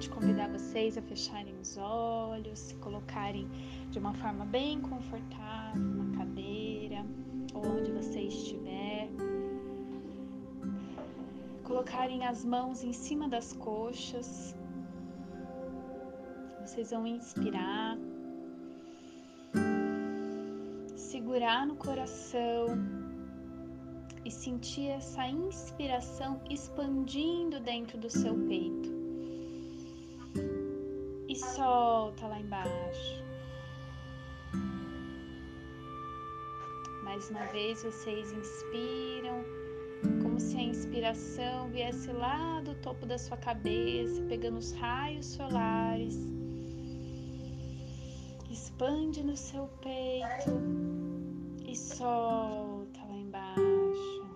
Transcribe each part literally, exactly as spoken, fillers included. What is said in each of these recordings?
de convidar vocês a fecharem os olhos, se colocarem de uma forma bem confortável, numa cadeira ou onde você estiver. Colocarem as mãos em cima das coxas. Vocês vão inspirar, segurar no coração e sentir essa inspiração expandindo dentro do seu peito. E solta lá embaixo. Mais uma vez, vocês inspiram, como se a inspiração viesse lá do topo da sua cabeça, pegando os raios solares. Expande no seu peito e solta lá embaixo.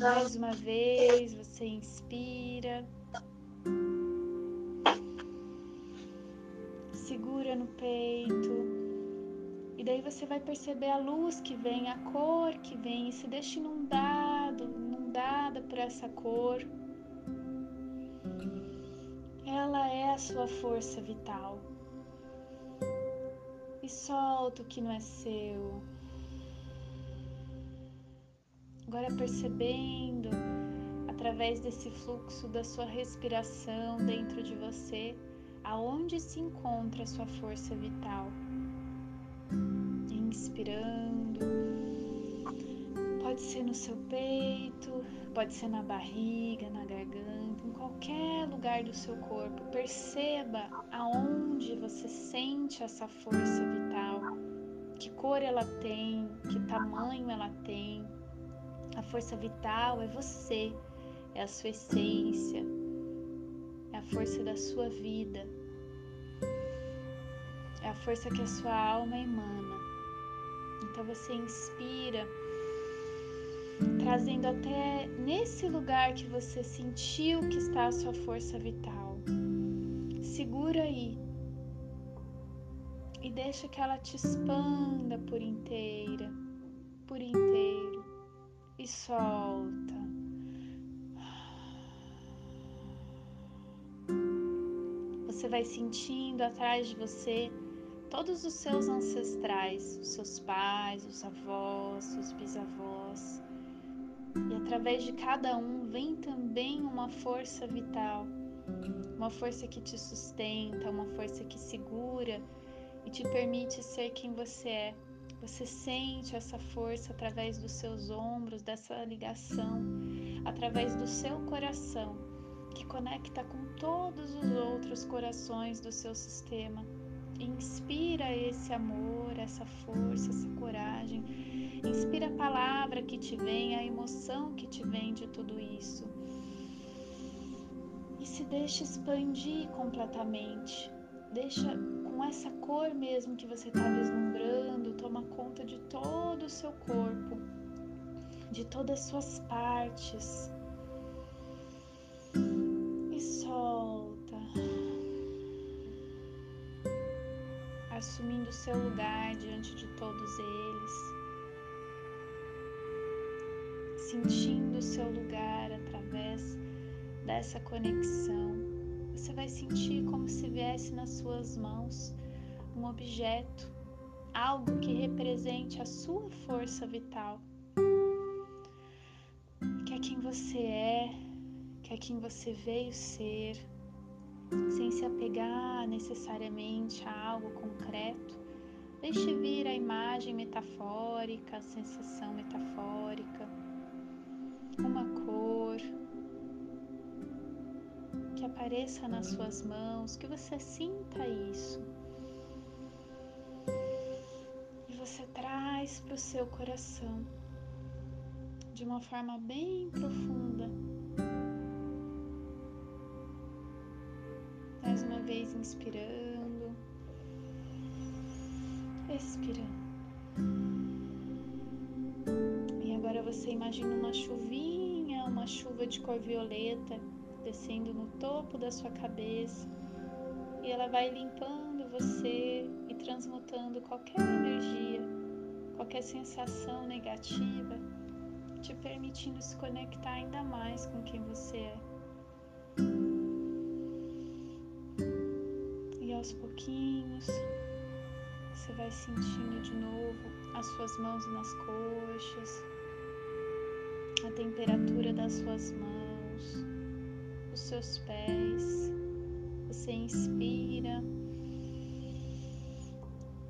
Mais uma vez, você inspira, segura no peito, e daí você vai perceber a luz que vem, a cor que vem, e se deixa inundado, inundada por essa cor. Ela é a sua força vital. E solta o que não é seu. Agora percebendo, através desse fluxo da sua respiração dentro de você, aonde se encontra a sua força vital. Inspirando. Pode ser no seu peito, pode ser na barriga, na garganta, em qualquer lugar do seu corpo. Perceba aonde você sente essa força vital, que cor ela tem, que tamanho ela tem. A força vital é você, é a sua essência, é a força da sua vida, é a força que a sua alma emana. Então você inspira, trazendo até nesse lugar que você sentiu que está a sua força vital. Segura aí e deixa que ela te expanda por inteira, por inteiro, e solta. Você vai sentindo atrás de você todos os seus ancestrais, os seus pais, os avós, os bisavós. E através de cada um vem também uma força vital, uma força que te sustenta, uma força que segura e te permite ser quem você é. Você sente essa força através dos seus ombros, dessa ligação, através do seu coração, que conecta com todos os outros corações do seu sistema. Inspira esse amor, essa força, essa coragem. Inspira a palavra que te vem, a emoção que te vem de tudo isso. E se deixa expandir completamente. Deixa com essa cor mesmo que você está vislumbrando, toma conta de todo o seu corpo, de todas as suas partes. E solta. Assumindo o seu lugar diante de todos eles. Sentindo o seu lugar através dessa conexão. Você vai sentir como se viesse nas suas mãos um objeto, algo que represente a sua força vital, que é quem você é, que é quem você veio ser, sem se apegar necessariamente a algo concreto. Deixe vir a imagem metafórica, a sensação metafórica, uma cor que apareça nas suas mãos, que você sinta isso e você traz para o seu coração de uma forma bem profunda. Mais uma vez, inspirando, expirando. Você imagina uma chuvinha, uma chuva de cor violeta descendo no topo da sua cabeça, e ela vai limpando você e transmutando qualquer energia, qualquer sensação negativa, te permitindo se conectar ainda mais com quem você é. aos pouquinhos, você vai sentindo de novo as suas mãos nas coxas, a temperatura das suas mãos, os seus pés. Você inspira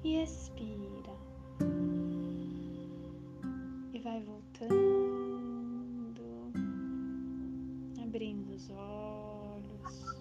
e expira e vai voltando, abrindo os olhos.